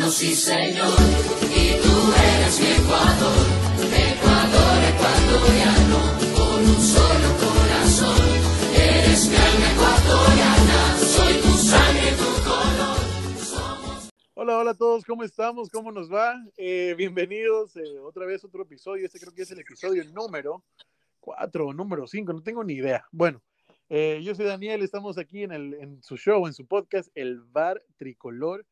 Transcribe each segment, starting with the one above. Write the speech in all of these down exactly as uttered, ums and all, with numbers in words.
hermanos, sí señor, y tú eres mi Ecuador, Ecuador ecuatoriano, con un solo corazón, eres mi alma ecuatoriana, soy tu sangre, tu color, somos... Hola, hola a todos, ¿cómo estamos? ¿Cómo nos va? Eh, bienvenidos, eh, otra vez otro episodio, este creo que es el episodio número cuatro, número cinco, no tengo ni idea, bueno. Eh, yo soy Daniel, estamos aquí en, el, en su show, en su podcast, El Bar Tricolor,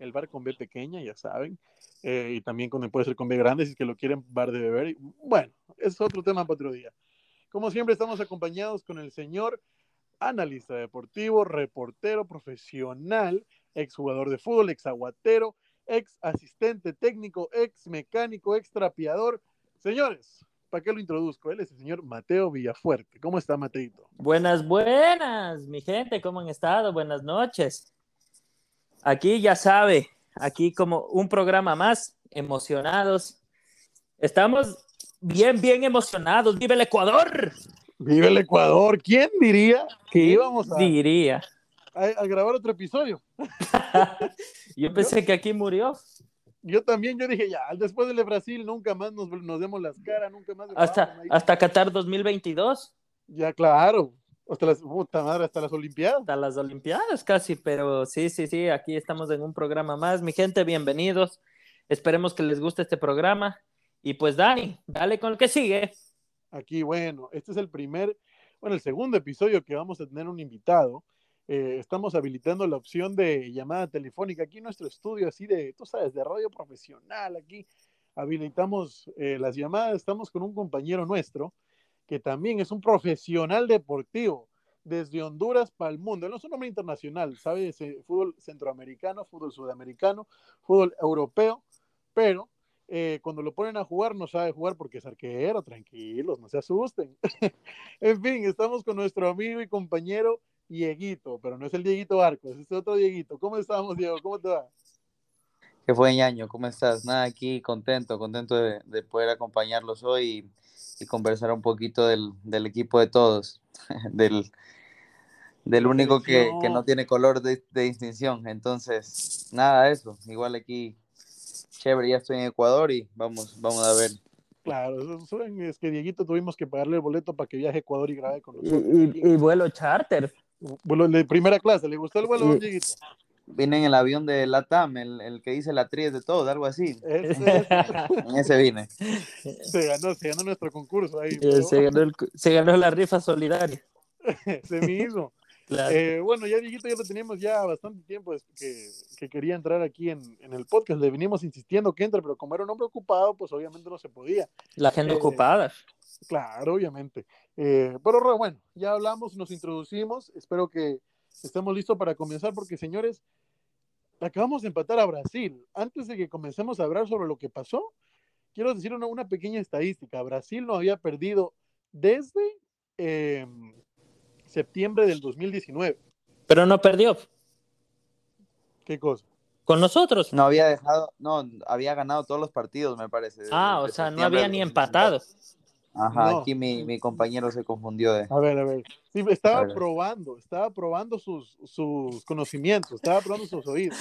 el bar con B pequeña, ya saben, eh, y también con, puede ser con B grande, si es que lo quieren, bar de beber, y, bueno, es otro tema para otro día. Como siempre estamos acompañados con el señor analista deportivo, reportero profesional, exjugador de fútbol, exaguatero, ex asistente técnico, ex mecánico, ex trapeador, señores. ¿Para qué lo introduzco? Él es el señor Mateo Villafuerte. ¿Cómo está, Mateito? Buenas, buenas, mi gente. ¿Cómo han estado? Buenas noches. Aquí ya sabe, aquí como un programa más, emocionados. Estamos bien, bien emocionados. ¡Vive el Ecuador! ¡Vive el Ecuador! ¿Quién diría que íbamos a, diría. a, a grabar otro episodio? Yo pensé ¿Yo? que aquí murió. Yo también, yo dije, ya, después del Brasil nunca más nos, nos demos las caras, nunca más. Hasta, hasta Qatar dos mil veintidós. Ya, claro. Hasta las, puta madre, hasta las Olimpiadas. Hasta las Olimpiadas casi, pero sí, sí, sí, aquí estamos en un programa más. Mi gente, bienvenidos. Esperemos que les guste este programa. Y pues, Dani, dale con el que sigue. Aquí, bueno, este es el primer, bueno, el segundo episodio que vamos a tener un invitado. Eh, estamos habilitando la opción de llamada telefónica aquí en nuestro estudio, así de, tú sabes, de radio profesional. Aquí habilitamos eh, las llamadas. Estamos con un compañero nuestro que también es un profesional deportivo desde Honduras para el mundo. Él no es un hombre internacional, sabe, fútbol centroamericano, fútbol sudamericano, fútbol europeo, pero eh, cuando lo ponen a jugar no sabe jugar porque es arquero. Tranquilos, no se asusten. En fin, estamos con nuestro amigo y compañero Dieguito, pero no es el Dieguito Arcos, es otro Dieguito. ¿Cómo estamos, Diego? ¿Cómo te va? ¿Qué fue, ñaño? ¿Cómo estás? Nada, aquí contento, contento de, de poder acompañarlos hoy y, y conversar un poquito del, del equipo de todos, del, del único que, que no tiene color de, de distinción. Entonces, nada, eso. Igual aquí, chévere, ya estoy en Ecuador y vamos, vamos a ver. Claro, es que Dieguito tuvimos que pagarle el boleto para que viaje a Ecuador y grabe con nosotros. Y, y, y vuelo charter. Vuelo de primera clase, ¿le gustó el vuelo, Dieguito? Vine en el avión de LATAM, el, el que dice la tri de todo, algo así. Ese, ese. En ese vine. Se ganó, se ganó nuestro concurso ahí. Eh, se, ganó el, se ganó la rifa solidaria. Ese mismo. Claro. Eh, bueno, ya Dieguito, ya lo teníamos ya bastante tiempo que, que quería entrar aquí en, en el podcast. Le venimos insistiendo que entre, pero como era un hombre ocupado, pues obviamente no se podía. La gente eh, ocupada. Claro, obviamente. Eh, pero bueno, ya hablamos, nos introducimos. Espero que estemos listos para comenzar, porque señores, acabamos de empatar a Brasil. Antes de que comencemos a hablar sobre lo que pasó, quiero decir una, una pequeña estadística. Brasil no había perdido desde... Eh, septiembre del dos mil diecinueve. Pero no perdió. ¿Qué cosa? Con nosotros. No había dejado, no, había ganado todos los partidos, me parece. Ah, o sea, no había ni empatado. Ajá, no. Aquí mi, mi compañero se confundió. De... A ver, a ver. Sí, estaba a ver. probando, estaba probando sus, sus conocimientos, estaba probando sus oídos.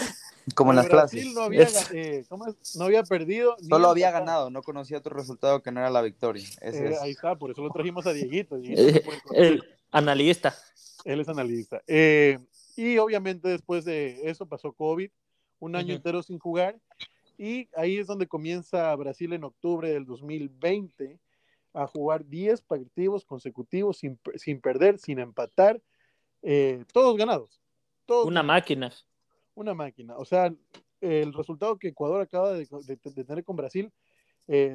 Como en las Brasil clases. No había, eh, ¿cómo es? No había perdido. Solo había empatado. Ganado, no conocía otro resultado que no era la victoria. Ese eh, es... Ahí está, por eso lo trajimos a Dieguito. Dieguito eh, Analista. Él es analista. Eh, y obviamente después de eso pasó COVID, un año uh-huh. entero sin jugar, y ahí es donde comienza Brasil en octubre del dos mil veinte a jugar diez partidos consecutivos sin, sin perder, sin empatar, eh, todos ganados. Todos Una ganados. máquina. Una máquina. O sea, el resultado que Ecuador acaba de, de, de tener con Brasil, eh,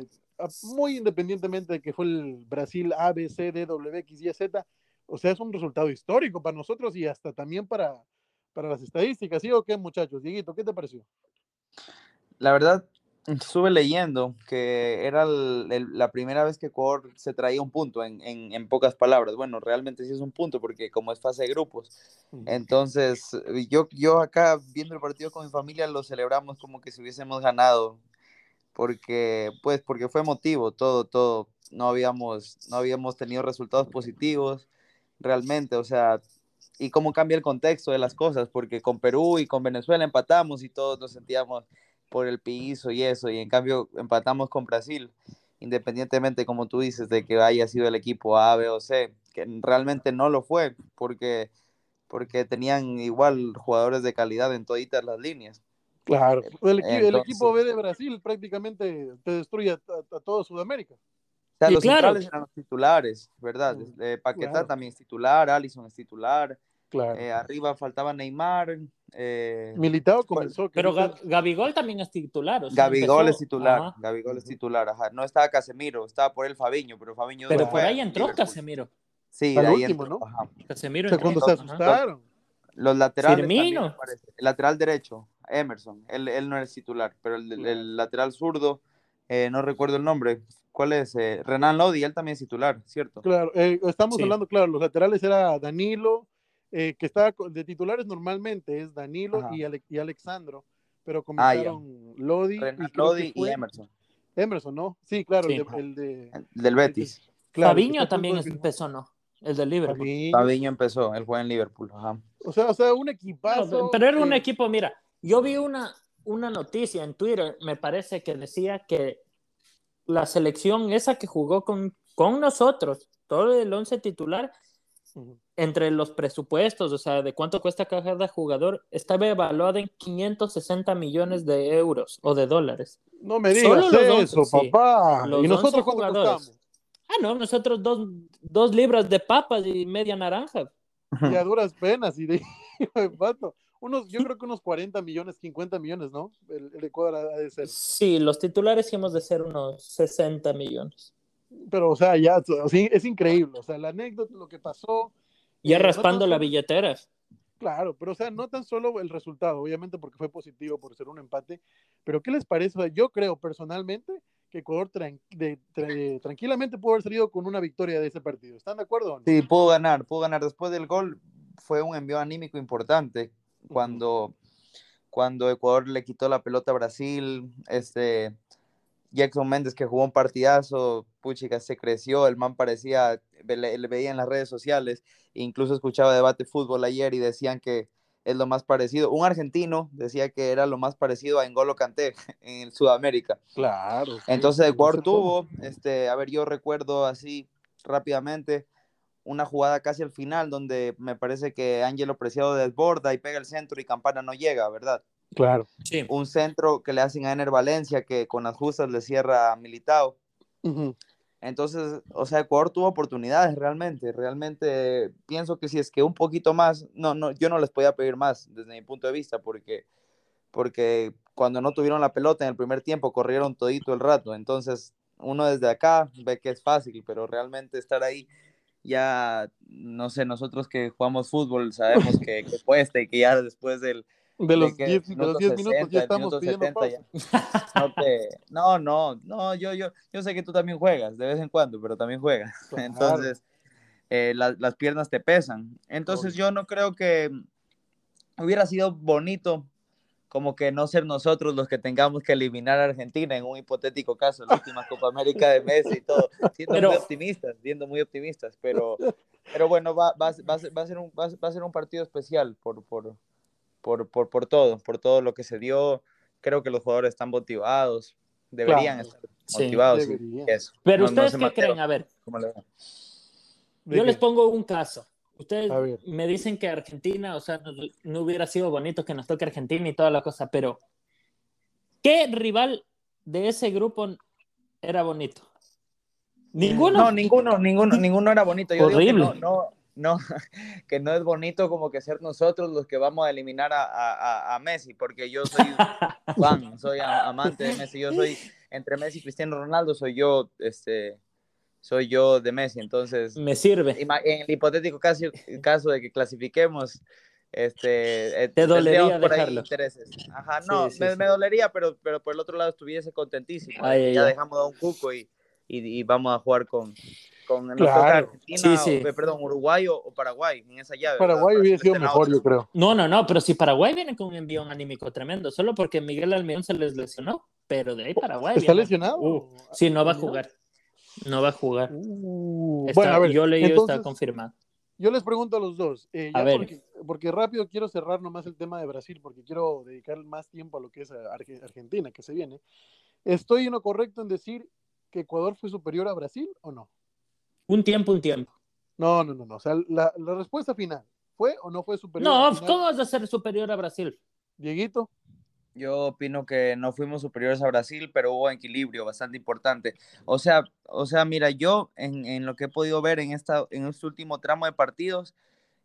muy independientemente de que fue el Brasil A, B, C, D, W, X, Y, Z, o sea, es un resultado histórico para nosotros y hasta también para, para las estadísticas, ¿sí o qué, muchachos? Dieguito, ¿qué te pareció? La verdad, estuve leyendo que era el, el, la primera vez que Ecuador se traía un punto, en, en, en pocas palabras. Bueno, realmente sí es un punto, porque como es fase de grupos. Entonces, yo, yo acá, viendo el partido con mi familia, lo celebramos como que si hubiésemos ganado. Porque, pues, porque fue emotivo, todo, todo. No habíamos, no habíamos tenido resultados positivos. Realmente, o sea, y cómo cambia el contexto de las cosas, porque con Perú y con Venezuela empatamos y todos nos sentíamos por el piso y eso, y en cambio empatamos con Brasil, independientemente, como tú dices, de que haya sido el equipo A, B o C, que realmente no lo fue, porque, porque tenían igual jugadores de calidad en toditas las líneas. Claro, el, equi- Entonces, el equipo B de Brasil prácticamente te destruye a, a, a toda Sudamérica. O sea, los claro, centrales eran los titulares, ¿verdad? Eh, Paquetá claro. también es titular, Alisson es titular, claro. eh, arriba faltaba Neymar. Eh, Militão comenzó. Pero G- Gabigol también es titular. O sea, Gabigol empezó... es titular, ajá. Gabigol es titular, ajá. No estaba Casemiro, estaba por el Fabinho, pero Fabinho... Pero por ahí entró Casemiro. Sí, de ahí último, entró. ¿No? Ajá. Casemiro entró. Cuando se asustaron. Los laterales también aparecen. El lateral derecho, Emerson, él, él no es titular, pero el, el, el lateral zurdo, eh, no recuerdo el nombre. ¿Cuál es? Eh, Renan Lodi, él también es titular, ¿cierto? Claro, eh, estamos sí. hablando, claro, los laterales era Danilo, eh, que estaba de titulares normalmente, es Danilo y, Ale- y Alexandro, pero comenzaron ah, yeah. Lodi, Renan, y Lodi y Emerson. Emerson, ¿no? Sí, claro, sí. El, de, el, de, el del Betis. El, claro, Fabinho también es, empezó, ¿no? El del Liverpool. Fabinho, Fabinho empezó, él juega en Liverpool, ajá. O sea, o sea un equipazo. No, pero era un eh, equipo, mira, yo vi una, una noticia en Twitter, me parece que decía que la selección esa que jugó con, con nosotros, todo el once titular, uh-huh. entre los presupuestos, o sea, de cuánto cuesta cada jugador, estaba evaluada en quinientos sesenta millones de euros o de dólares. No me digas solo eso, once, papá. Sí. ¿Y nosotros cuánto costamos? Ah, no, nosotros dos, dos libras de papas y media naranja. Y a duras penas, y de pato. Unos, yo creo que unos cuarenta millones, cincuenta millones, ¿no? El, el Ecuador ha de ser. Sí, los titulares hemos de ser unos sesenta millones. Pero, o sea, ya es increíble. O sea, la anécdota, lo que pasó. Ya eh, raspando no solo, la billetera. Claro, pero, o sea, no tan solo el resultado, obviamente, porque fue positivo por ser un empate. Pero, ¿qué les parece? O sea, yo creo personalmente que Ecuador tran- de, tra- tranquilamente pudo haber salido con una victoria de ese partido. ¿Están de acuerdo o no? Sí, pudo ganar, pudo ganar. Después del gol fue un envío anímico importante. Cuando, cuando Ecuador le quitó la pelota a Brasil, este, Jackson Méndez, que jugó un partidazo, puchica, se creció, el man parecía, le, le veía en las redes sociales, incluso escuchaba Debate Fútbol ayer y decían que es lo más parecido, un argentino decía que era lo más parecido a N'Golo Kanté en Sudamérica. Claro. Sí, entonces Ecuador no tuvo, este, a ver, yo recuerdo así rápidamente, una jugada casi al final donde me parece que Ángelo Preciado desborda y pega el centro y Campana no llega, ¿verdad? Claro. Sí. Un centro que le hacen a Enner Valencia que con las justas le cierra a Militão. Uh-huh. Entonces, o sea, Ecuador tuvo oportunidades realmente, realmente pienso que si es que un poquito más, no, no, yo no les podía pedir más desde mi punto de vista porque, porque cuando no tuvieron la pelota en el primer tiempo corrieron todito el rato, entonces uno desde acá ve que es fácil, pero realmente estar ahí ya, no sé, nosotros que jugamos fútbol sabemos que, que cuesta y que ya después del... De los diez minutos ya estamos pidiendo pausa. No, te, no, no, no yo, yo, yo sé que tú también juegas de vez en cuando, pero también juegas. Claro. Entonces, eh, la, las piernas te pesan. Entonces, Obvio. Yo no creo que hubiera sido bonito como que no ser nosotros los que tengamos que eliminar a Argentina en un hipotético caso, la última Copa América de Messi y todo, siendo pero... muy optimistas, siendo muy optimistas, pero, pero bueno, va, va, va, a ser, va, a ser un, va, va a ser un partido especial por, por, por, por, por todo, por todo lo que se dio, creo que los jugadores están motivados, deberían claro. estar motivados. Sí, debería. Eso. Pero no, ustedes no qué creen, a ver, yo les pongo un caso. Ustedes me dicen que Argentina, o sea, no, no hubiera sido bonito que nos toque Argentina y toda la cosa, pero ¿qué rival de ese grupo era bonito? ¿Ninguno? No, ninguno, ninguno, ninguno era bonito. Yo Horrible. Digo que no, no, no, que no es bonito como que ser nosotros los que vamos a eliminar a, a, a Messi, porque yo soy fan, soy a, amante de Messi, yo soy, entre Messi y Cristiano Ronaldo, soy yo, este... soy yo de Messi, entonces... Me sirve. En el hipotético caso, caso de que clasifiquemos, este... Te dolería dejarlo. Ajá, no, sí, sí, me, sí. me dolería, pero, pero por el otro lado estuviese contentísimo. Ay, ya ay, dejamos a un cuco y, y, y vamos a jugar con... con claro. Argentina, sí, sí. O, perdón, Uruguay o, o Paraguay, en esa llave. Paraguay hubiera sido mejor, yo creo. No, no, no, pero si Paraguay viene con un envión anímico tremendo, solo porque Miguel Almirón se les lesionó, pero de ahí Paraguay... ¿Está viene. lesionado? Uh, sí, no va a jugar. No va a jugar. Uh, está, bueno, a ver, yo leí, entonces, está confirmado. Yo les pregunto a los dos, eh, ya porque, porque rápido quiero cerrar nomás el tema de Brasil, porque quiero dedicar más tiempo a lo que es Arge- Argentina, que se viene. ¿Estoy en lo correcto en decir que Ecuador fue superior a Brasil o no? Un tiempo, un tiempo. No, no, no, no. O sea, la, la respuesta final, ¿fue o no fue superior? No, a ¿cómo vas a ser superior a Brasil? Dieguito. Yo opino que no fuimos superiores a Brasil, pero hubo equilibrio bastante importante. O sea, o sea, mira, yo en, en lo que he podido ver en, esta, en este último tramo de partidos,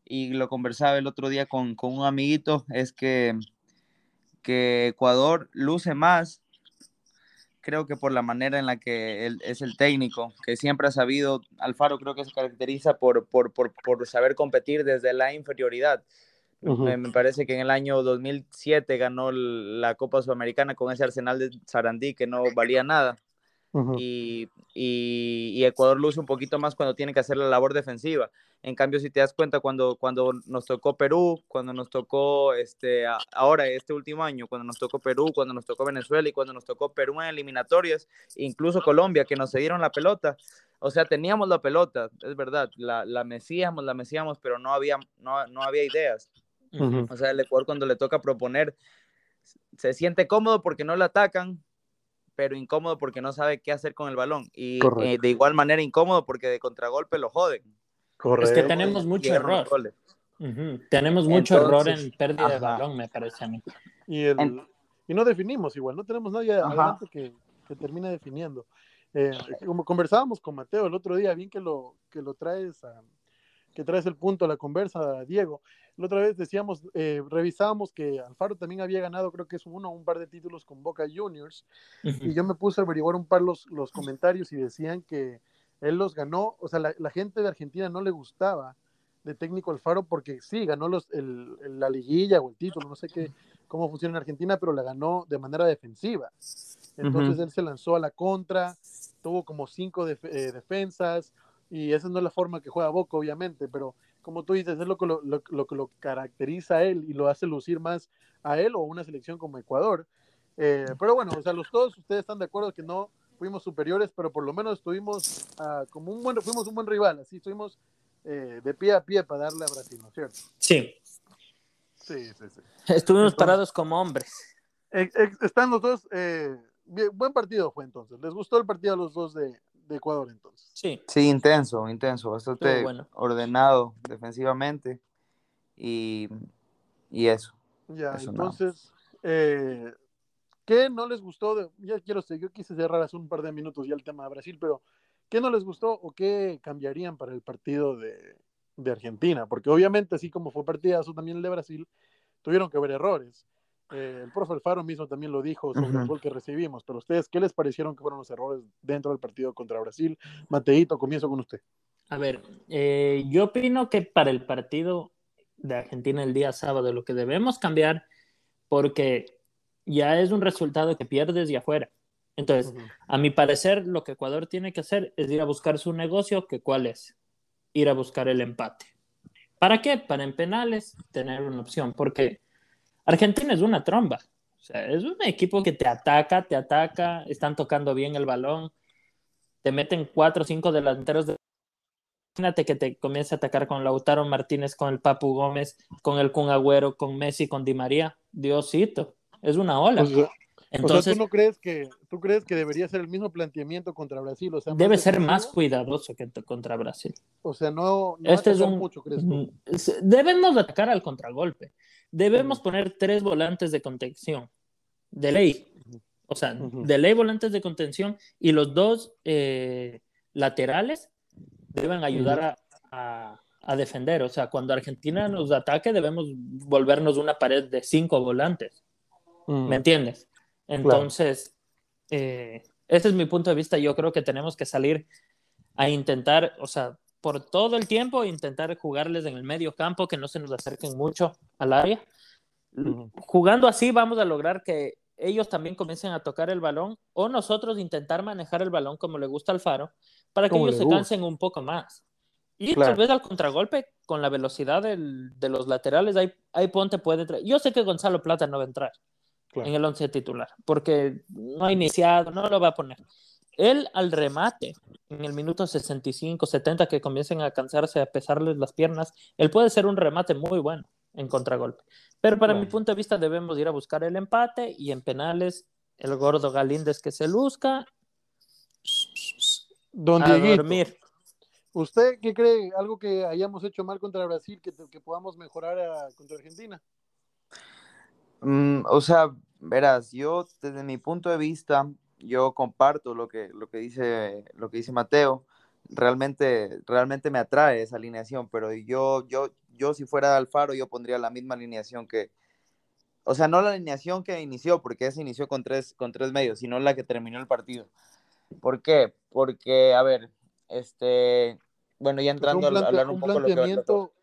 y lo conversaba el otro día con, con un amiguito, es que, que Ecuador luce más, creo que por la manera en la que él, es el técnico, que siempre ha sabido, Alfaro creo que se caracteriza por, por, por, por saber competir desde la inferioridad. Uh-huh. Me parece que en el año dos mil siete ganó la Copa Sudamericana con ese Arsenal de Sarandí que no valía nada. Uh-huh. y, y, y Ecuador luce un poquito más cuando tiene que hacer la labor defensiva. En cambio, si te das cuenta, cuando, cuando nos tocó Perú, cuando nos tocó este, ahora este último año, cuando nos tocó Perú, cuando nos tocó Venezuela y cuando nos tocó Perú en eliminatorias, incluso Colombia, que nos cedieron la pelota. O sea, teníamos la pelota, es verdad, la, la mecíamos, la mecíamos, pero no había, no, no había ideas. Uh-huh. O sea, el Ecuador cuando le toca proponer se siente cómodo porque no lo atacan, pero incómodo porque no sabe qué hacer con el balón y eh, de igual manera incómodo porque de contragolpe lo joden. Correcto. Es que tenemos mucho error. Uh-huh. Tenemos mucho Entonces, error en pérdida ajá. de balón, me parece a mí. Y, el, en... y no definimos igual, no tenemos nadie adelante que, que termine definiendo. Eh, como conversábamos con Mateo el otro día, bien que lo, que lo traes a... que traes el punto a la conversa, Diego. La otra vez decíamos, eh, revisábamos que Alfaro también había ganado, creo que es uno o un par de títulos con Boca Juniors, uh-huh. y yo me puse a averiguar un par los, los comentarios y decían que él los ganó, o sea, la, la gente de Argentina no le gustaba de técnico Alfaro porque sí, ganó los, el, el, la liguilla o el título, no sé qué, cómo funciona en Argentina, pero la ganó de manera defensiva. Entonces uh-huh. él se lanzó a la contra, tuvo como cinco def- eh, defensas, y esa no es la forma que juega Boca, obviamente, pero como tú dices, es lo que lo, lo, lo, lo caracteriza a él y lo hace lucir más a él o a una selección como Ecuador. Eh, pero bueno, o sea, los todos ustedes están de acuerdo que no fuimos superiores, pero por lo menos tuvimos uh, como un buen, fuimos un buen rival, así estuvimos eh, de pie a pie para darle a Brasil, ¿no es cierto? Sí. Sí, sí, sí. Estuvimos entonces, parados como hombres. Eh, eh, están los dos, eh, bien, buen partido fue entonces, ¿les gustó el partido a los dos de... de Ecuador entonces? Sí, sí intenso, intenso, bastante bueno. Ordenado defensivamente y, y eso. Ya, eso entonces, no. eh, ¿qué no les gustó? De, ya quiero sé, yo quise cerrar hace un par de minutos ya el tema de Brasil, pero ¿qué no les gustó o qué cambiarían para el partido de, de Argentina? Porque obviamente así como fue partidazo también el de Brasil, tuvieron que haber errores. Eh, el profe Alfaro mismo también lo dijo sobre uh-huh. el gol que recibimos, pero ustedes, ¿qué les parecieron que fueron los errores dentro del partido contra Brasil? Mateito, comienzo con usted. A ver, eh, yo opino que para el partido de Argentina el día sábado lo que debemos cambiar, porque ya es un resultado que pierdes y afuera. Entonces, uh-huh. a mi parecer, lo que Ecuador tiene que hacer es ir a buscar su negocio, que ¿cuál es? Ir a buscar el empate. ¿Para qué? Para en penales tener una opción, porque Argentina es una tromba, o sea, es un equipo que te ataca, te ataca, están tocando bien el balón, te meten cuatro o cinco delanteros, de... imagínate que te comience a atacar con Lautaro Martínez, con el Papu Gómez, con el Kun Agüero, con Messi, con Di María, Diosito, es una ola. O sea, Entonces, o sea, ¿tú no crees que, tú crees que debería ser el mismo planteamiento contra Brasil? O sea, debe ser más cuidadoso que contra Brasil. O sea, no, no este es un, mucho, ¿crees tú? Debemos atacar al contragolpe. Debemos poner tres volantes de contención, de ley, o sea, uh-huh. de ley volantes de contención y los dos eh, laterales deben ayudar uh-huh. a, a, a defender, o sea, cuando Argentina nos ataque debemos volvernos una pared de cinco volantes, uh-huh. ¿me entiendes? Entonces, claro. eh, ese es mi punto de vista, yo creo que tenemos que salir a intentar, o sea, por todo el tiempo, intentar jugarles en el medio campo, que no se nos acerquen mucho al área. Uh-huh. Jugando así vamos a lograr que ellos también comiencen a tocar el balón o nosotros intentar manejar el balón como le gusta al Alfaro para que ellos se cansen un poco más. Y claro. tal vez al contragolpe, con la velocidad del, de los laterales, ahí, ahí Ponte puede entrar. Yo sé que Gonzalo Plata no va a entrar claro. en el once titular, porque no ha iniciado, no lo va a poner. él al remate, en el minuto sesenta y cinco, setenta, que comiencen a cansarse, a pesarles las piernas, él puede ser un remate muy bueno en contragolpe. Pero para bueno. mi punto de vista debemos ir a buscar el empate, y en penales el gordo Galíndez que se luzca. Don a Dieguito, dormir. ¿Usted qué cree? ¿Algo que hayamos hecho mal contra Brasil que, que podamos mejorar a, contra Argentina? Mm, o sea, verás, yo desde mi punto de vista, yo comparto lo que, lo que dice, lo que dice Mateo. Realmente, realmente me atrae esa alineación, pero yo, yo, yo si fuera Alfaro, yo pondría la misma alineación que, o sea, no la alineación que inició, porque esa inició con tres, con tres medios, sino la que terminó el partido. ¿Por qué? Porque, a ver, este, bueno, ya entrando plante, a hablar un, un poco planteamiento, lo que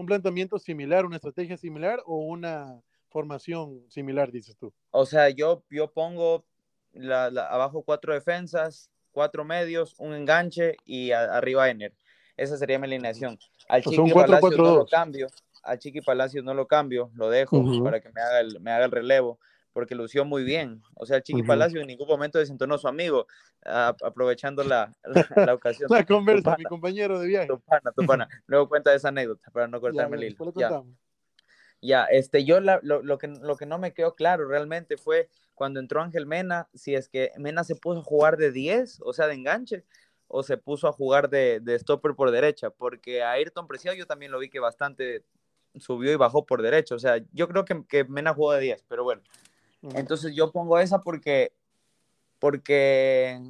un planteamiento similar, una estrategia similar o una formación similar, dices tú. O sea, yo, yo pongo la, la, abajo cuatro defensas, cuatro medios, un enganche y a, arriba Enner. Esa sería mi alineación. Al Chiqui pues Palacios cuatro, no lo cambio, al Chiqui Palacios no lo cambio, lo dejo uh-huh. para que me haga el, me haga el relevo, porque lució muy bien. O sea, el Chiqui uh-huh. Palacio en ningún momento desentonó a su amigo, a, aprovechando la, la, la ocasión. La conversa, pana, mi compañero de viaje. Tu pana, tu pana. Luego cuenta esa anécdota, para no cortarme ya, el hilo. Ya. ya, este, yo la, lo, lo, que, lo que no me quedó claro realmente fue cuando entró Ángel Mena, si es que Mena se puso a jugar de diez, o sea, de enganche, o se puso a jugar de, de stopper por derecha, porque a Ayrton Preciado yo también lo vi que bastante subió y bajó por derecha. O sea, yo creo que, que Mena jugó de diez, pero bueno. Entonces yo pongo esa porque, porque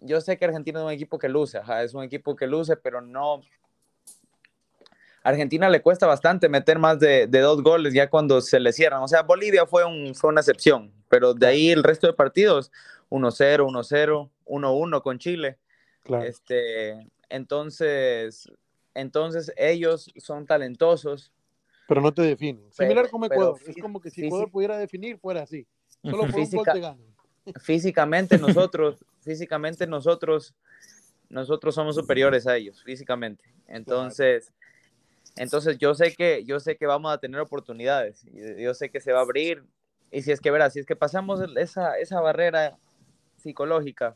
yo sé que Argentina es un equipo que luce, ajá, es un equipo que luce, pero no... Argentina le cuesta bastante meter más de, de dos goles ya cuando se le cierran. O sea, Bolivia fue, un, fue una excepción, pero de ahí el resto de partidos, uno cero, uno cero, uno uno con Chile. Claro. Este, entonces, entonces ellos son talentosos. Pero no te definen. Similar pero, como Ecuador. Pero, es como que si Ecuador física, pudiera definir, fuera así. Solo por física, un gol te ganan. Físicamente nosotros, físicamente nosotros, nosotros somos superiores a ellos, físicamente. Entonces, claro. entonces yo sé que, yo sé que vamos a tener oportunidades. Yo sé que se va a abrir. Y si es que verás, si es que pasamos esa, esa barrera psicológica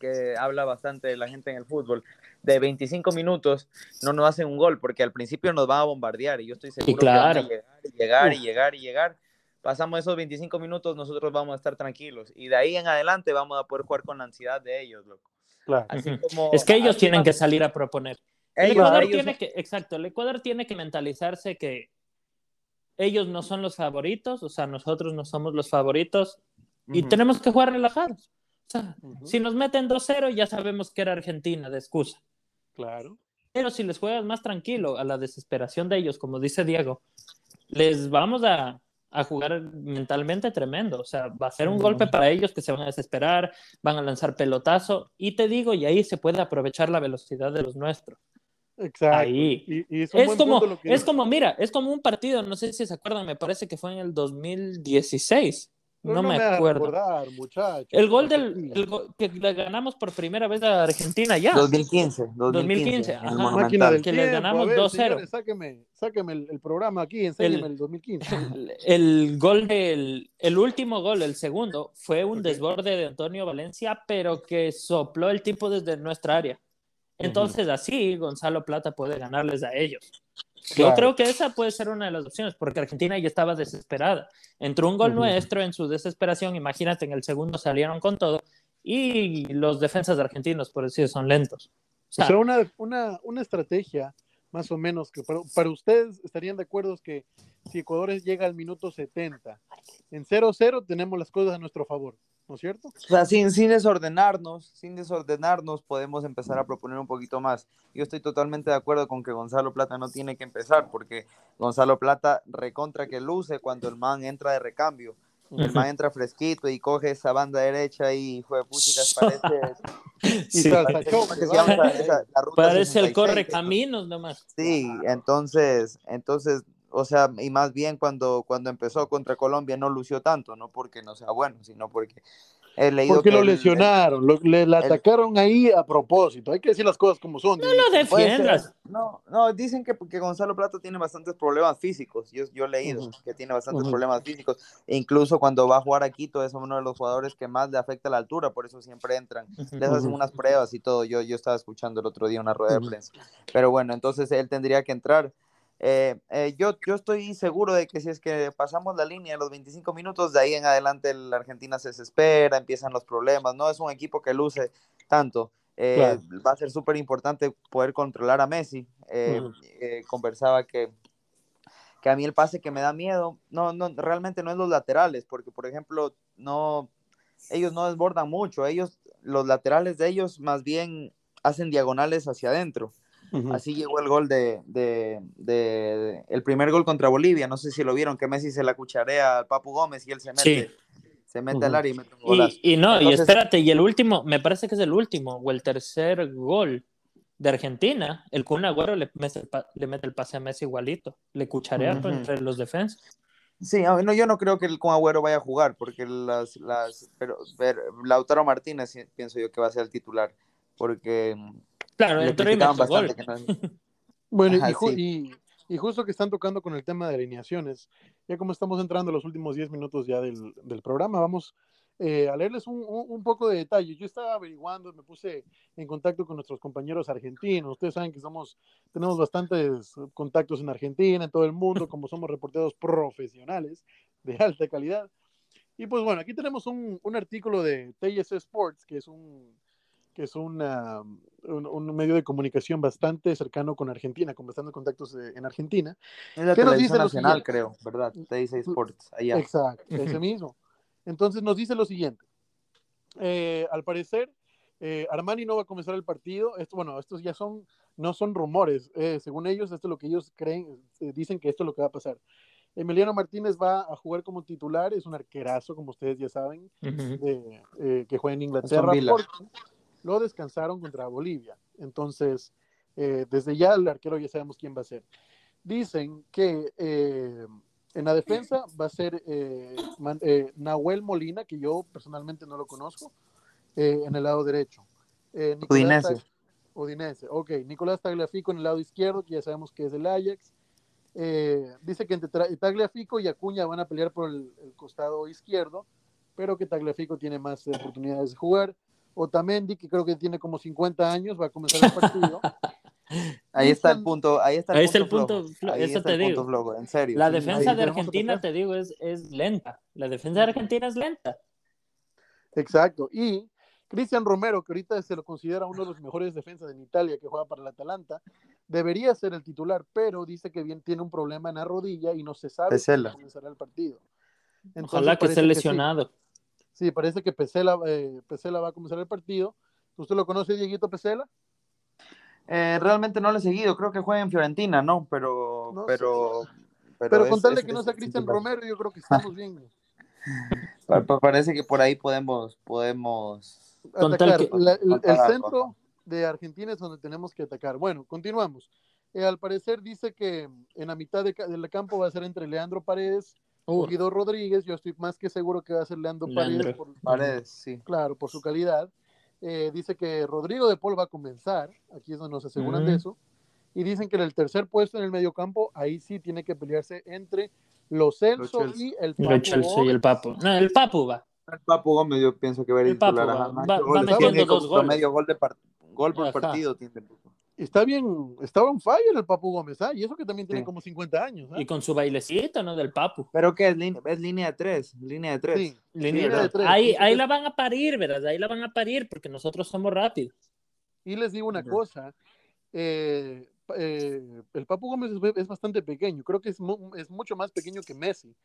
que habla bastante de la gente en el fútbol, de veinticinco minutos no nos hacen un gol, porque al principio nos van a bombardear, y yo estoy seguro claro. que van a llegar, llegar, y llegar, y llegar. Pasamos esos veinticinco minutos, nosotros vamos a estar tranquilos, y de ahí en adelante vamos a poder jugar con la ansiedad de ellos, loco. Claro. Así como, es que ellos tienen más... que salir a proponer. El ellos, Ecuador ellos... tiene que, exacto, el Ecuador tiene que mentalizarse que ellos no son los favoritos, o sea, nosotros no somos los favoritos, y uh-huh. tenemos que jugar relajados. O sea, uh-huh. si nos meten dos cero ya sabemos que era Argentina de excusa. Claro. Pero si les juegas más tranquilo a la desesperación de ellos, como dice Diego, les vamos a, a jugar mentalmente tremendo. O sea, va a ser un uh-huh. golpe para ellos que se van a desesperar, van a lanzar pelotazo, y te digo, y ahí se puede aprovechar la velocidad de los nuestros. Exacto. Ahí. Y, y es, es, como, lo que... es como, mira, es como un partido, no sé si se acuerdan, me parece que fue en el dos mil dieciséis. No, no me, me acuerdo. Recordar, muchacho, el gol del el go, que le ganamos por primera vez a Argentina ya. dos mil quince. dos mil quince. dos mil quince ajá. Máquina del que tiempo, les ganamos dos cero. Sáqueme, sáqueme el, el programa aquí, enséñeme el, el dos mil quince. El, el gol del el último gol, el segundo, fue un okay. desborde de Antonio Valencia, pero que sopló el tipo desde nuestra área. Entonces uh-huh. así Gonzalo Plata puede ganarles a ellos. Claro. Yo creo que esa puede ser una de las opciones, porque Argentina ya estaba desesperada. Entró un gol uh-huh. nuestro en su desesperación, imagínate, en el segundo salieron con todo, y los defensas argentinos, por decir, son lentos. O sea, o sea una, una, una estrategia, más o menos, que para, para ustedes estarían de acuerdo que si Ecuador llega al minuto setenta, en cero cero tenemos las cosas a nuestro favor, ¿no es cierto? O sea, sin, sin desordenarnos, sin desordenarnos podemos empezar a proponer un poquito más. Yo estoy totalmente de acuerdo con que Gonzalo Plata no tiene que empezar, porque Gonzalo Plata recontra que luce cuando el man entra de recambio. El man entra fresquito y coge esa banda derecha y, hijo de puchicas, parece... sí, parece, parece, esa, parece el correcaminos nomás. Sí, entonces, entonces... O sea, y más bien cuando, cuando empezó contra Colombia no lució tanto, no porque no sea bueno, sino porque He leído porque que lo el, lesionaron, el, lo, le la atacaron ahí a propósito. Hay que decir las cosas como son. No lo defiendas. No, no, dicen que, que Gonzalo Plata tiene bastantes problemas físicos. Yo, yo he leído uh-huh. que tiene bastantes uh-huh. problemas físicos. E incluso cuando va a jugar a Quito es uno de los jugadores que más le afecta la altura, por eso siempre entran. Uh-huh. Les hacen unas pruebas y todo. Yo, yo estaba escuchando el otro día una rueda uh-huh. de prensa. Pero bueno, entonces él tendría que entrar. Eh, eh, yo, yo estoy seguro de que si es que pasamos la línea de los veinticinco minutos, de ahí en adelante la Argentina se desespera, empiezan los problemas, no es un equipo que luce tanto. Eh, claro. Va a ser súper importante poder controlar a Messi. Eh, mm. eh, conversaba que, que a mí el pase que me da miedo, no, no, realmente no es los laterales, porque por ejemplo, no, ellos no desbordan mucho, ellos, los laterales de ellos más bien hacen diagonales hacia adentro. Uh-huh. Así llegó el gol de, de, de, de el primer gol contra Bolivia, no sé si lo vieron, que Messi se la cucharea al Papu Gómez y él se mete, sí. se mete uh-huh. al área y mete un golazo. Y, y no, Entonces, y espérate, y el último, me parece que es el último o el tercer gol de Argentina, el Kun Agüero le, le mete el pase a Messi igualito, le cucharea uh-huh. entre los defensas. Sí, no, yo no creo que el Kun Agüero vaya a jugar, porque las, las pero, pero Lautaro Martínez pienso yo que va a ser el titular, porque claro, entró y metió gol. No... Bueno, Ajá, y, ju- sí. y, y justo que están tocando con el tema de alineaciones, ya como estamos entrando a los últimos diez minutos ya del, del programa, vamos eh, a leerles un, un poco de detalle. Yo estaba averiguando, me puse en contacto con nuestros compañeros argentinos. Ustedes saben que somos, tenemos bastantes contactos en Argentina, en todo el mundo, como somos reporteros profesionales de alta calidad. Y pues bueno, aquí tenemos un, un artículo de TyC Sports, que es un... que es una, un, un medio de comunicación bastante cercano con Argentina, con bastantes contactos de, en Argentina. Es la televisión nacional, creo, ¿verdad? TyC Sports, allá. Exacto, ese mismo. Entonces nos dice lo siguiente. Eh, al parecer, eh, Armani no va a comenzar el partido. Esto, bueno, estos ya son, no son rumores. Eh, según ellos, esto es lo que ellos creen, eh, dicen que esto es lo que va a pasar. Emiliano Martínez va a jugar como titular, es un arquerazo, como ustedes ya saben, uh-huh. eh, eh, que juega en Inglaterra. Lo descansaron contra Bolivia. Entonces, eh, desde ya el arquero ya sabemos quién va a ser. Dicen que eh, en la defensa va a ser eh, Man, eh, Nahuel Molina, que yo personalmente no lo conozco, eh, en el lado derecho. Eh, Nicolás Udinese. Udinese, ok. Nicolás Tagliafico en el lado izquierdo, que ya sabemos que es del Ajax. Eh, dice que entre Tagliafico y Acuña van a pelear por el, el costado izquierdo, pero que Tagliafico tiene más eh, oportunidades de jugar. Otamendi, que creo que tiene como cincuenta años, va a comenzar el partido. Ahí está el punto, ahí está el ahí punto, el punto flojo. Ahí eso está te el digo. Punto flojo, en serio. La defensa ahí de Argentina, te digo, es, es lenta. La defensa de Argentina es lenta. Exacto. Y Cristian Romero, que ahorita se lo considera uno de los mejores defensas en Italia, que juega para el Atalanta, debería ser el titular, pero dice que bien tiene un problema en la rodilla y no se sabe Pesela. Cómo comenzará el partido. Entonces, ojalá que esté lesionado. Que sí. Sí, parece que Pesela, eh, Pesela va a comenzar el partido. ¿Usted lo conoce, Dieguito, Pesela? Eh, realmente no lo he seguido. Creo que juega en Fiorentina, ¿no? Pero no, pero, sí. pero, pero es, con tal de que es, no sea Cristian Romero, yo creo que estamos bien. Parece que por ahí podemos... podemos atacar. Que, la, el, el centro de Argentina es donde tenemos que atacar. Bueno, continuamos. Eh, al parecer dice que en la mitad de, del campo va a ser entre Leandro Paredes... Uh. Guido Rodríguez, yo estoy más que seguro que va a ser Leandro Paredes, por, Paredes sí. claro, por su calidad. Eh, dice que Rodrigo de Paul va a comenzar, aquí es donde nos aseguran uh-huh. de eso, y dicen que en el tercer puesto en el mediocampo, ahí sí tiene que pelearse entre Lo Celso Lo y el Papu. Lo Celso y el Papu. No, el Papu va. El Papu Gómez, yo pienso que va a ir titular. Va, va, va metiendo dos goles. Medio gol, de part- gol por Ajá. partido tiene. Está bien, estaba on fire el Papu Gómez, ¿ah? Y eso que también tiene sí. como cincuenta años, ¿ah? Y con su bailecito, ¿no? Del Papu. ¿Pero qué? Es, line- es línea de tres, línea de tres. Sí, línea, línea de tres. Ahí, ahí la van a parir, ¿verdad? Ahí la van a parir, porque nosotros somos rápidos. Y les digo una sí. cosa, eh, eh, el Papu Gómez es, es bastante pequeño, creo que es, mu- es mucho más pequeño que Messi.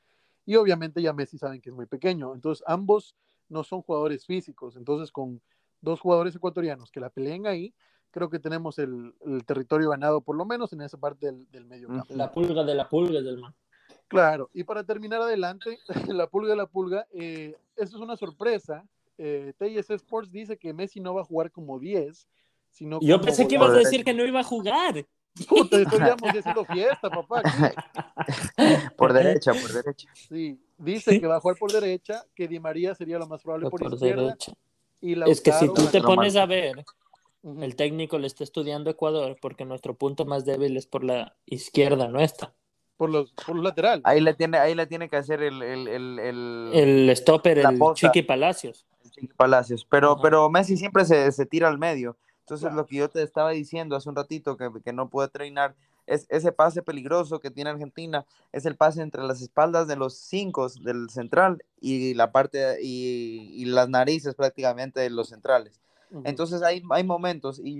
Y obviamente ya Messi saben que es muy pequeño, entonces ambos no son jugadores físicos, entonces con dos jugadores ecuatorianos que la peleen ahí, creo que tenemos el, el territorio ganado, por lo menos en esa parte del, del medio campo. La pulga de la pulga del man. Claro, y para terminar adelante, la pulga de la pulga, eh, eso es una sorpresa. Eh, TyC Sports dice que Messi no va a jugar como diez, sino Yo como pensé que ibas a decir que no iba a jugar. Puta, estaríamos haciendo fiesta, papá. Por derecha, por derecha. Sí, Dice ¿Sí? que va a jugar por derecha, que Di María sería lo más probable por, por izquierda. Derecha. Y Lautaro, es que si tú te pones a ver, el técnico le está estudiando Ecuador porque nuestro punto más débil es por la izquierda nuestra. Por los, por los laterales. Ahí la tiene, ahí la tiene que hacer el... El, el, el, el stopper, el posta. Chiqui Palacios. El Chiqui Palacios. Pero, pero Messi siempre se, se tira al medio. Entonces claro. Lo que yo te estaba diciendo hace un ratito, que, que no puede treinar, es ese pase peligroso que tiene Argentina, es el pase entre las espaldas de los cinco del central y la parte y, y las narices prácticamente de los centrales. Uh-huh. Entonces hay, hay momentos y,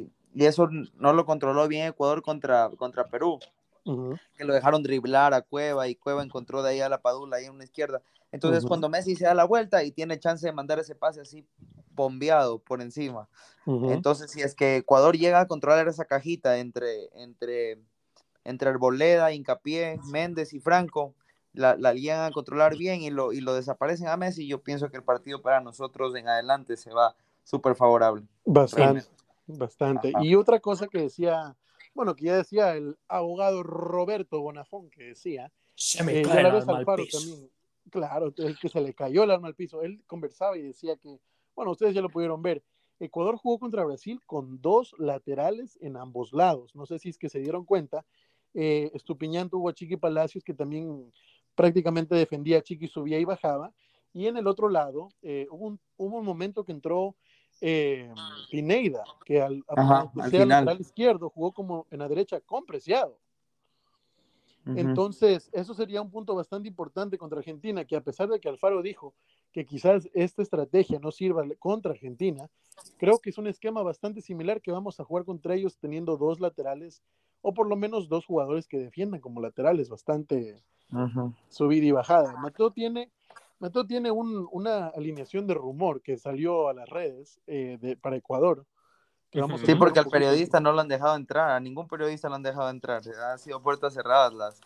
y, y eso no lo controló bien Ecuador contra, contra Perú. Uh-huh. Que lo dejaron driblar a Cueva y Cueva encontró de ahí a la Padula ahí en una izquierda, entonces uh-huh. cuando Messi se da la vuelta y tiene chance de mandar ese pase así bombeado por encima uh-huh. entonces si es que Ecuador llega a controlar esa cajita entre entre, entre Arboleda, Hincapié, Méndez y Franco, la, la llegan a controlar bien y lo, y lo desaparecen a Messi, yo pienso que el partido para nosotros en adelante se va súper favorable, bastante, bastante. Ajá. Y otra cosa que decía Bueno, que ya decía el abogado Roberto Bonafón, que decía... Se me eh, cae el alma al piso. También, claro, el que se le cayó el alma al piso. Él conversaba y decía que... Bueno, ustedes ya lo pudieron ver. Ecuador jugó contra Brasil con dos laterales en ambos lados. No sé si es que se dieron cuenta. Eh, Estupiñán tuvo a Chiqui Palacios, que también prácticamente defendía a Chiqui, subía y bajaba. Y en el otro lado eh, hubo, un, hubo un momento que entró... Eh, Pineda, que al, Ajá, al final. lateral izquierdo jugó como en la derecha con Preciado. Uh-huh. Entonces, eso sería un punto bastante importante contra Argentina, que a pesar de que Alfaro dijo que quizás esta estrategia no sirva contra Argentina, creo que es un esquema bastante similar que vamos a jugar contra ellos teniendo dos laterales, o por lo menos dos jugadores que defiendan como laterales, bastante uh-huh. subida y bajada. Mateo tiene... Mateo tiene un, una alineación de rumor que salió a las redes eh, de, para Ecuador. Que vamos sí, a porque al periodista no lo han dejado entrar, a ningún periodista lo han dejado entrar, han sido puertas cerradas las...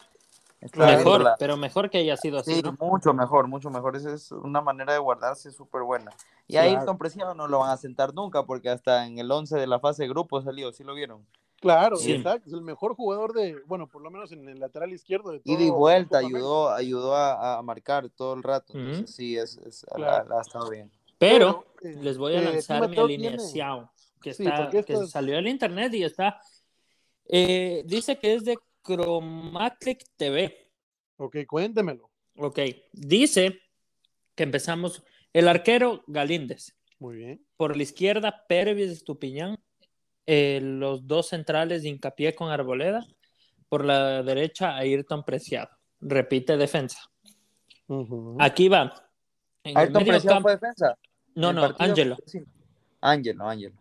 Mejor, las... pero mejor que haya sido así. Sí, ¿no? mucho mejor, mucho mejor, esa es una manera de guardarse súper buena. Y claro. A Ayrton Preciado no lo van a sentar nunca, porque hasta en el once de la fase de grupo salió, ¿sí lo vieron? Claro, sí. Exacto, es el mejor jugador de, bueno, por lo menos en el lateral izquierdo de todo. Ida y vuelta, ayudó, ayudó a, a marcar todo el rato, uh-huh. entonces sí, es, es, claro. ha, ha estado bien. Pero, eh, les voy a eh, lanzar mi alineación, que, sí, que es... salió al internet y está, eh, dice que es de Chromatic T V. Ok, cuéntemelo. Ok, dice que empezamos, el arquero Galíndez. Muy bien. Por la izquierda, Pérez de Estupiñán. Eh, los dos centrales de Hincapié con Arboleda, por la derecha Ayrton Preciado, repite defensa. Uh-huh. Aquí va. En ¿Ayrton Preciado campo... fue defensa? No, no, Ángelo. Ángelo, Ángelo.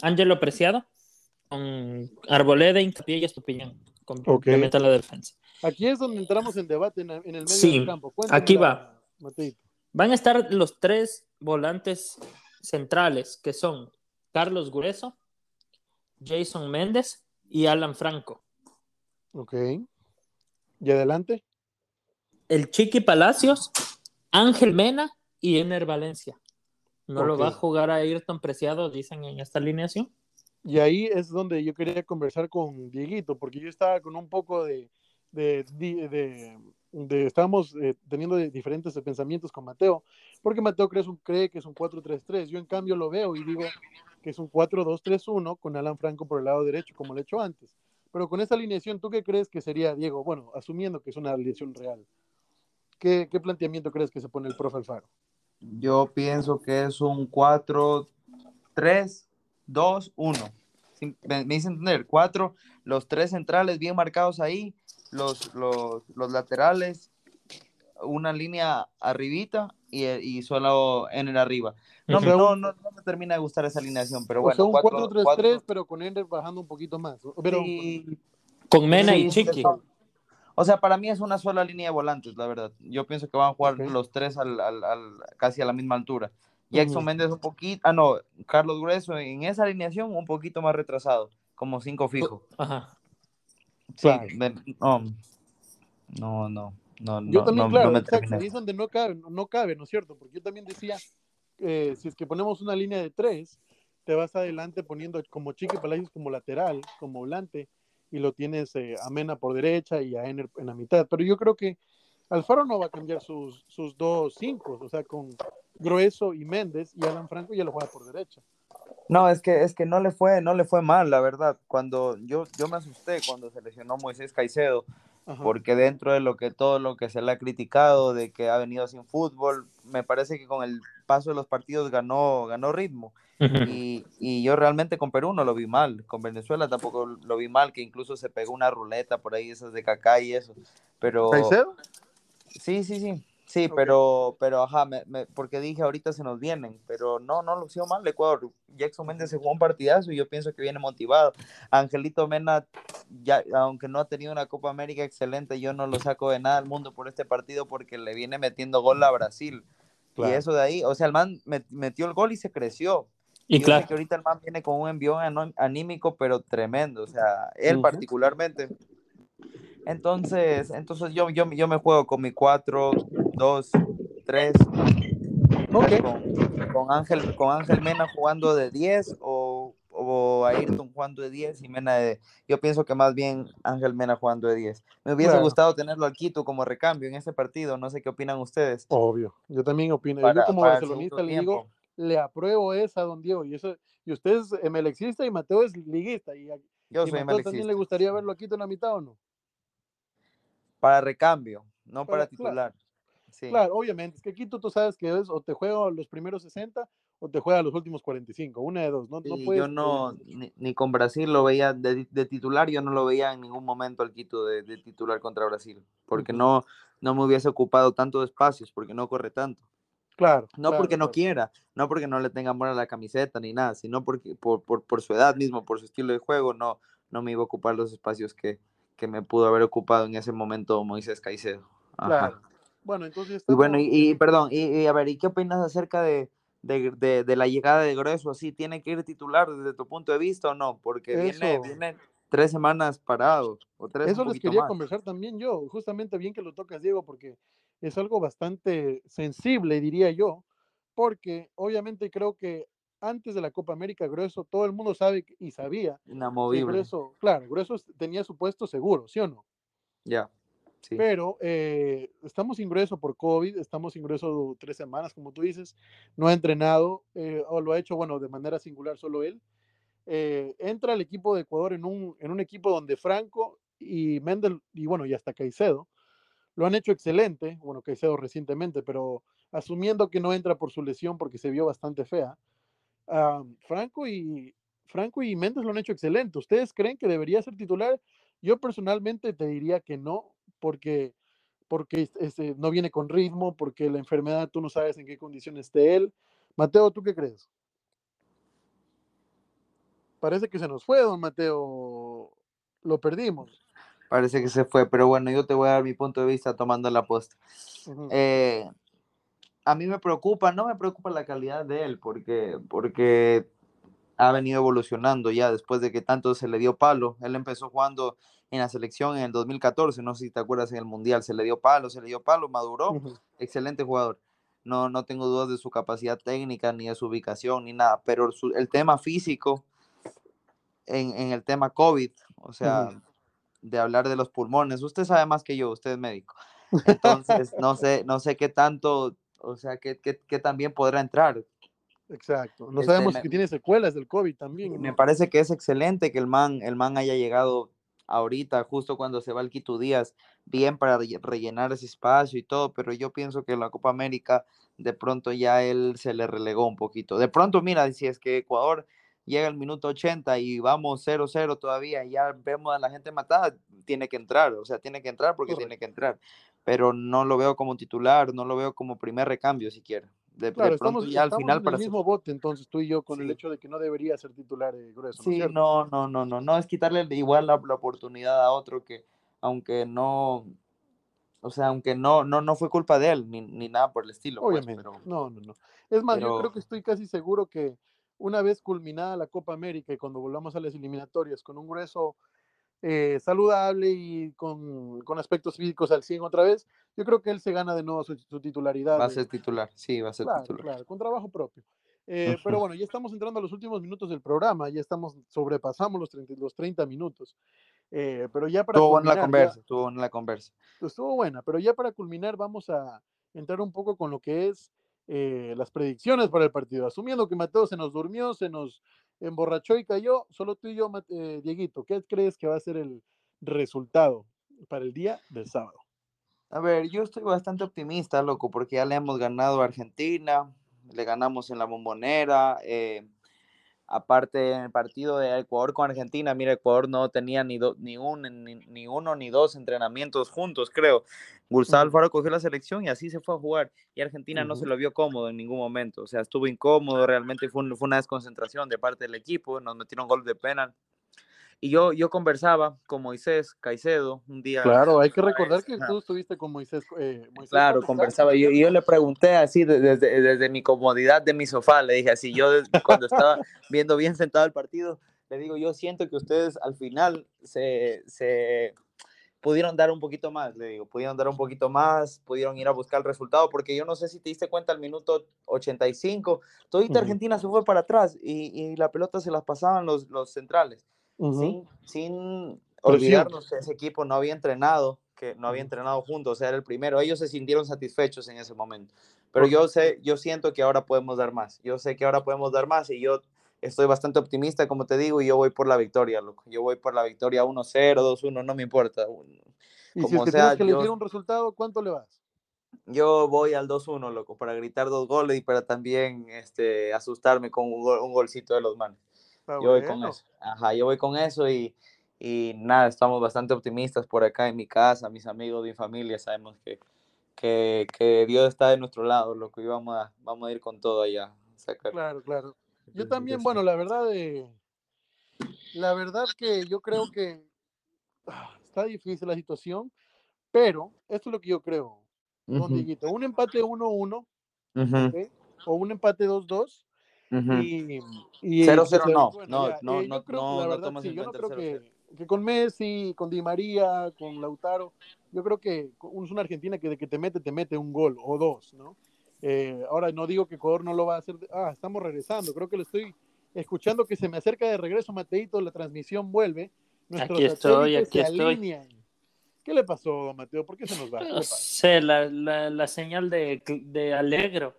Ángelo Preciado con Arboleda, Hincapié y Estupiñán. Complementa okay. la defensa. Aquí es donde entramos en debate en el medio sí. del campo. Cuéntame aquí la... va. Mateito. Van a estar los tres volantes centrales que son Carlos Gruezo, Jackson Méndez y Alan Franco. Ok. ¿Y adelante? El Chiqui Palacios, Ángel Mena y Enner Valencia. No okay. lo va a jugar a Ayrton Preciado, dicen en esta alineación. Y ahí es donde yo quería conversar con Dieguito, porque yo estaba con un poco de... de, de, de, de estábamos eh, teniendo diferentes pensamientos con Mateo, porque Mateo cree, cree que es un cuatro tres tres. Yo en cambio lo veo y digo... que es un cuatro dos tres uno con Alan Franco por el lado derecho, como lo he hecho antes. Pero con esa alineación, ¿tú qué crees que sería, Diego? Bueno, asumiendo que es una alineación real, ¿qué, qué planteamiento crees que se pone el profe Alfaro? Yo pienso que es un cuatro tres dos uno. Me hice entender, cuatro, los tres centrales bien marcados ahí, los, los, los laterales, una línea arribita, Y, y solo Enner arriba. No, uh-huh. no, no, no me termina de gustar esa alineación, pero bueno. O sea, un cuatro tres tres, pero con Enner bajando un poquito más. Pero, y... Con Mena sí, y Chiqui. O sea, para mí es una sola línea de volantes, la verdad. Yo pienso que van a jugar okay. los tres al, al, al, casi a la misma altura. Jackson uh-huh. Méndez un poquito, ah no, Carlos Gruezo en esa alineación un poquito más retrasado, como cinco fijo. Ajá. Sí, claro. no, no, no. No, yo no, también, no, claro, no exacto, ahí es donde no cabe, no, no cabe, ¿no es cierto? Porque yo también decía, eh, si es que ponemos una línea de tres, te vas adelante poniendo como Chiqui Palacios como lateral, como volante, y lo tienes eh, a Mena por derecha y a Enner en la mitad, pero yo creo que Alfaro no va a cambiar sus, sus dos cinco, o sea, con Gruezo y Méndez, y Alan Franco ya lo juega por derecha. No, es que, es que no le fue, no le fue mal, la verdad. Cuando yo, yo me asusté cuando se lesionó Moisés Caicedo, ajá, porque dentro de lo que todo lo que se le ha criticado, de que ha venido sin fútbol, me parece que con el paso de los partidos ganó, ganó ritmo. Uh-huh. Y, y yo realmente con Perú no lo vi mal, con Venezuela tampoco lo vi mal, que incluso se pegó una ruleta por ahí, esas de Kaká y eso. Pero... ¿Caicedo? Sí, sí, sí. Sí, okay. pero, pero ajá, me, me, porque dije ahorita se nos vienen, pero no, no lo hizo mal Ecuador. Jackson Méndez se jugó un partidazo y yo pienso que viene motivado. Angelito Mena, ya, aunque no ha tenido una Copa América excelente, yo no lo saco de nada al mundo por este partido porque le viene metiendo gol a Brasil. Claro. Y eso de ahí, o sea, el man metió el gol y se creció. Y yo claro. sé que ahorita el man viene con un envión anímico, pero tremendo, o sea, él uh-huh. particularmente... Entonces, entonces yo, yo, yo me juego con mi cuatro, dos, tres, okay. con, con, Ángel, con Ángel Mena jugando de diez o, o Ayrton jugando de diez y Mena de... Yo pienso que más bien Ángel Mena jugando de diez. Me hubiese bueno. gustado tenerlo al Quito como recambio en este partido, no sé qué opinan ustedes. Obvio, yo también opino. Para, yo como barcelonista le digo, tiempo. le apruebo esa a don Diego. Y, eso, y usted es emelexista y Mateo es liguista. Y, yo y soy Mateo también le gustaría verlo a Quito en la mitad, ¿o no? Para recambio, no para, para titular. Claro. Sí. Claro, obviamente. Es que Quito tú sabes que es o te juega los primeros sesenta o te juega los últimos cuarenta y cinco. Una de dos. No, sí, no puedes... Yo no, ni, ni con Brasil lo veía de, de titular, yo no lo veía en ningún momento al Quito de, de titular contra Brasil, porque uh-huh. no, no me hubiese ocupado tanto de espacios, porque no corre tanto. Claro. No claro, porque claro. no quiera, no porque no le tenga amor a la camiseta ni nada, sino porque por, por, por su edad mismo, por su estilo de juego, no, no me iba a ocupar los espacios que... que me pudo haber ocupado en ese momento Moisés Caicedo. Ajá. Claro. Bueno, entonces... Estamos... Y bueno, y, y perdón, y, y a ver, ¿y qué opinas acerca de, de, de, de la llegada de Grueso? ¿Así tiene que ir titular desde tu punto de vista o no? Porque viene, viene tres semanas parado. O tres Eso les quería más. conversar también yo. Justamente bien que lo tocas, Diego, porque es algo bastante sensible, diría yo, porque obviamente creo que antes de la Copa América, Grueso, todo el mundo sabe y sabía. Inamovible. Grueso, claro, Grueso tenía su puesto seguro, ¿sí o no? Ya. Yeah, sí. Pero eh, estamos sin Grueso por COVID, estamos sin Grueso tres semanas, como tú dices, no ha entrenado, eh, o lo ha hecho, bueno, de manera singular solo él. Eh, entra el equipo de Ecuador en un, en un equipo donde Franco y Méndez, y bueno, y hasta Caicedo, lo han hecho excelente, bueno, Caicedo recientemente, pero asumiendo que no entra por su lesión porque se vio bastante fea. Um, Franco y Franco y Méndez lo han hecho excelente. ¿Ustedes creen que debería ser titular? Yo personalmente te diría que no, porque, porque este, no viene con ritmo, porque la enfermedad tú no sabes en qué condición esté él. Mateo, ¿tú qué crees? Parece que se nos fue, don Mateo. Lo perdimos. Parece que se fue, pero bueno, yo te voy a dar mi punto de vista tomando la posta. Uh-huh. Eh... A mí me preocupa, no me preocupa la calidad de él, porque, porque ha venido evolucionando ya después de que tanto se le dio palo. Él empezó jugando en la selección en el dos mil catorce, no sé si te acuerdas, en el Mundial, se le dio palo, se le dio palo, maduró, uh-huh. excelente jugador. No, no tengo dudas de su capacidad técnica, ni de su ubicación, ni nada, pero su, el tema físico, en, en el tema COVID, o sea, uh-huh. de hablar de los pulmones, usted sabe más que yo, usted es médico. Entonces, no sé, no sé qué tanto... O sea, que, que, que también podrá entrar. Exacto. No sabemos este, que tiene secuelas del COVID también, ¿no? Me parece que es excelente que el man, el man haya llegado ahorita, justo cuando se va el Quito Díaz, bien para rellenar ese espacio y todo, pero yo pienso que en la Copa América de pronto ya él se le relegó un poquito. De pronto, mira, si es que Ecuador llega al minuto ochenta y vamos cero cero todavía, ya vemos a la gente matada, tiene que entrar, o sea, tiene que entrar porque Correcto. tiene que entrar. Pero no lo veo como titular, no lo veo como primer recambio siquiera. De, claro, de pronto estamos, ya al estamos final en el para mismo ser... bote entonces tú y yo con sí. el hecho de que no debería ser titular eh, Grueso. Sí, no, no, no, no, no, es quitarle igual la, la oportunidad a otro que, aunque no, o sea, aunque no, no, no fue culpa de él, ni, ni nada por el estilo. Obviamente, pues, pero, no, no, no. Es más, pero... yo creo que estoy casi seguro que una vez culminada la Copa América y cuando volvamos a las eliminatorias con un Grueso Eh, saludable y con, con aspectos físicos al cien otra vez, yo creo que él se gana de nuevo su, su titularidad. Va a ser titular, sí, va a ser claro, titular. Claro, con trabajo propio. Eh, pero bueno, ya estamos entrando a los últimos minutos del programa, ya estamos, sobrepasamos los treinta, los treinta minutos. Eh, pero ya para estuvo buena la conversa, ya, estuvo buena la conversa. Estuvo buena, pero ya para culminar vamos a entrar un poco con lo que es eh, las predicciones para el partido. Asumiendo que Mateo se nos durmió, se nos emborrachó y cayó, solo tú y yo, eh, Dieguito, ¿qué crees que va a ser el resultado para el día del sábado? A ver, yo estoy bastante optimista, loco, porque ya le hemos ganado a Argentina, le ganamos en la Bombonera, eh, aparte en el partido de Ecuador con Argentina, mira, Ecuador no tenía ni, do, ni, un, ni, ni uno ni dos entrenamientos juntos, creo. Gonzalo Alfaro cogió la selección y así se fue a jugar, y Argentina uh-huh. no se lo vio cómodo en ningún momento, o sea, estuvo incómodo, realmente fue, un, fue una desconcentración de parte del equipo, nos metieron gol de penal. Y yo, yo conversaba con Moisés Caicedo un día. Claro, hay que recordar vez, que ajá. tú estuviste con Moisés. Eh, Moisés claro, conversaba. Y yo, yo le pregunté así desde, desde, desde mi comodidad de mi sofá. Le dije así, yo desde, cuando estaba viendo bien sentado el partido, le digo, yo siento que ustedes al final se, se pudieron dar un poquito más. Le digo, pudieron dar un poquito más, pudieron ir a buscar el resultado. Porque yo no sé si te diste cuenta al minuto ochenta y cinco. Todita uh-huh. Argentina se fue para atrás y, y la pelota se las pasaban los, los centrales. Uh-huh. Sin, sin olvidarnos que ese equipo no había entrenado, que no había entrenado juntos, o sea, era el primero. Ellos se sintieron satisfechos en ese momento. Pero uh-huh. yo sé, yo siento que ahora podemos dar más. Yo sé que ahora podemos dar más y yo estoy bastante optimista, como te digo, y yo voy por la victoria, loco. Yo voy por la victoria uno cero, dos uno, no me importa. Como y si es que sea, tienes que yo... elegir un resultado, ¿cuánto le vas? Yo voy al dos uno, loco, para gritar dos goles y para también este, asustarme con un, gol, un golcito de los manos. Está yo bueno. voy con eso, ajá, yo voy con eso y, y nada, estamos bastante optimistas por acá en mi casa, mis amigos, mi familia, sabemos que, que, que Dios está de nuestro lado, loco, y vamos a, vamos a ir con todo allá. Sacar. Claro, claro. Yo también, bueno, la verdad, de, la verdad que yo creo que ah, está difícil la situación, pero esto es lo que yo creo, uh-huh. don Dieguito, un empate uno uno, uh-huh. ¿okay? O un empate dos dos, Uh-huh. y, y cero cero no, bueno, no, no, eh, no, creo, no, la verdad, no sí, yo no creo que, que con Messi, con Di María, con Lautaro, yo creo que es una Argentina que de que te mete, te mete un gol o dos, ¿no? Eh, ahora no digo que Ecuador no lo va a hacer, ah, estamos regresando, creo que lo estoy escuchando que se me acerca de regreso Mateito, la transmisión vuelve, nuestros aquí estoy, aquí estoy. Alinean. ¿Qué le pasó, Mateo? ¿Por qué se nos va? No sé, la, la, la señal de, de Alegro.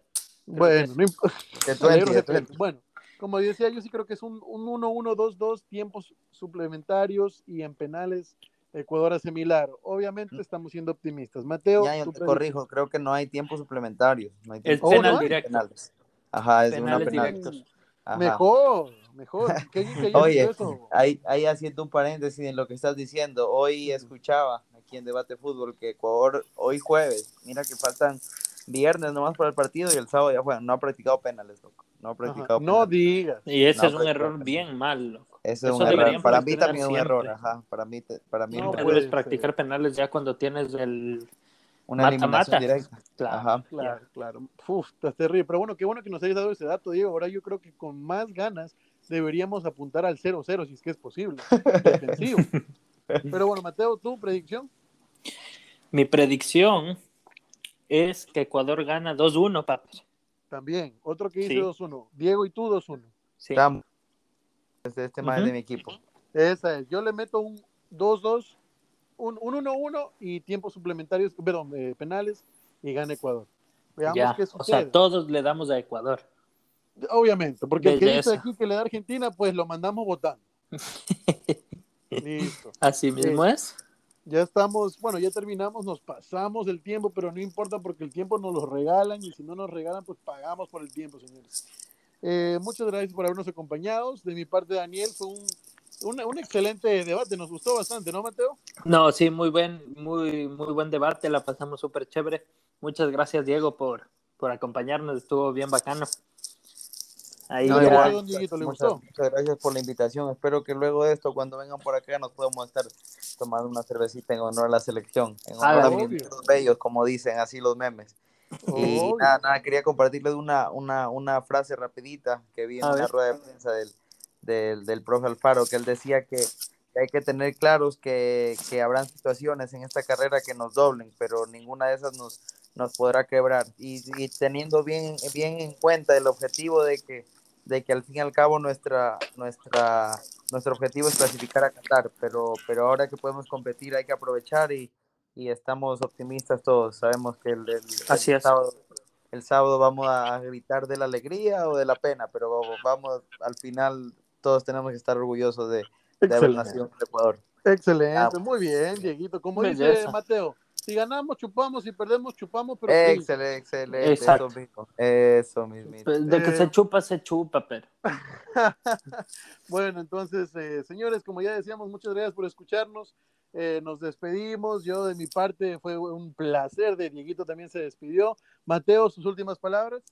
Bueno, no importa. Bueno, como decía, yo sí creo que es un uno uno dos dos, tiempos suplementarios y en penales Ecuador hace milagro. Obviamente estamos siendo optimistas. Mateo, ya, yo te corrijo, creo que no hay tiempos suplementarios. No hay tiempo. El penal oh, ¿no? directo. Penales. Ajá, es penales una penal. Directos. Ajá. Mejor, mejor. ¿Qué, qué, qué Oye, eso? Ahí, ahí haciendo un paréntesis en lo que estás diciendo. Hoy escuchaba aquí en Debate Fútbol que Ecuador, hoy jueves, mira que faltan viernes nomás para el partido y el sábado ya juegan. No ha practicado penales, loco. No ha practicado penales. No digas. Y ese no es un error penales. Bien mal, loco. Ese es Eso un error. Para mí también es un error. Ajá. Para mí, te, para mí no puedes practicar ser. penales ya cuando tienes el una mata, eliminación mata. directa. Claro, Ajá. claro, claro. Uf, te terrible. Pero bueno, qué bueno que nos hayas dado ese dato, Diego. Ahora yo creo que con más ganas deberíamos apuntar al cero cero si es que es posible. Defensivo. Pero bueno, Mateo, ¿tu predicción? Mi predicción es que Ecuador gana dos uno, papi. También, otro que dice sí. dos uno. Diego y tú dos uno. Sí. Estamos desde este uh-huh. más de mi equipo. Esa es. Yo le meto un dos dos, un uno uno y tiempos suplementarios, perdón, eh, penales y gana Ecuador. Veamos ya. qué sucede. O sea, todos le damos a Ecuador. Obviamente, porque desde el que dice eso. Aquí que le da Argentina, pues lo mandamos votando. Listo. Así mismo es. Ya estamos, bueno, ya terminamos, nos pasamos el tiempo, pero no importa porque el tiempo nos lo regalan y si no nos regalan, pues pagamos por el tiempo, señores. Eh, muchas gracias por habernos acompañado. De mi parte, Daniel, fue un, un, un excelente debate, nos gustó bastante, ¿no, Mateo? No, sí, muy buen, muy, muy buen debate, la pasamos súper chévere. Muchas gracias, Diego, por, por acompañarnos, estuvo bien bacano. Ahí no, igual, don Dieguito, ¿le muchas, gustó? Muchas gracias por la invitación, espero que luego de esto cuando vengan por acá nos podamos estar tomando una cervecita en honor a la selección, en honor ah, a mis bellos, como dicen así los memes. Obvio. Y nada, nada, quería compartirles una, una, una frase rapidita que vi en a una ver. rueda de prensa del, del, del profe Alfaro, que él decía que hay que tener claros que, que habrán situaciones en esta carrera que nos doblen, pero ninguna de esas nos, nos podrá quebrar. Y, y teniendo bien, bien en cuenta el objetivo de que, de que al fin y al cabo nuestra, nuestra nuestro objetivo es clasificar a Qatar, pero, pero ahora que podemos competir hay que aprovechar y, y estamos optimistas todos. Sabemos que el, el, Así el, sábado, el sábado vamos a gritar de la alegría o de la pena, pero vamos, al final todos tenemos que estar orgullosos de, de haber nacido en Ecuador. Excelente, ah, pues. Muy bien, Dieguito. Como Belleza. Dice Mateo, si ganamos chupamos, si perdemos chupamos, pero excelente, excelente, exacto. Eso mismo, eso mismo. De que eh... se chupa, se chupa, pero. Bueno, entonces, eh, señores, como ya decíamos, muchas gracias por escucharnos. Eh, nos despedimos. Yo de mi parte fue un placer. De Dieguito también se despidió. Mateo, sus últimas palabras.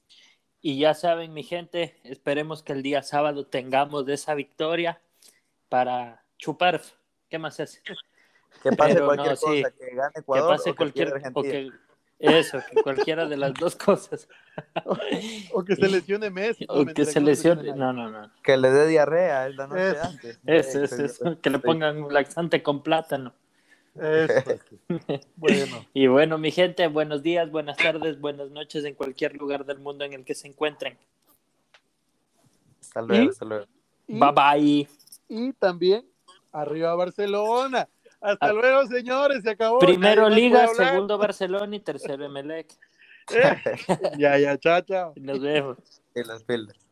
Y ya saben, mi gente, esperemos que el día sábado tengamos de esa victoria para chupar. ¿Qué más es? Que pase pero cualquier no, cosa, sí. Que gane Ecuador, que pase o cualquier, cualquier Argentina. O que, eso, que cualquiera de las dos cosas. O, o que se lesione Messi. O que se lesione, no, no, no. Que le dé diarrea la noche eso. Antes. Eso, eso, eso. Que le pongan un laxante con plátano. Eso. Bueno. Y bueno, mi gente, buenos días, buenas tardes, buenas noches en cualquier lugar del mundo en el que se encuentren. Hasta luego, hasta luego. Bye, bye. Y también, arriba Barcelona. Hasta ah, luego, señores, se acabó. Primero Liga, segundo Barcelona y tercero Emelec. Eh, ya, ya, chao, chao. Nos vemos. En las filas.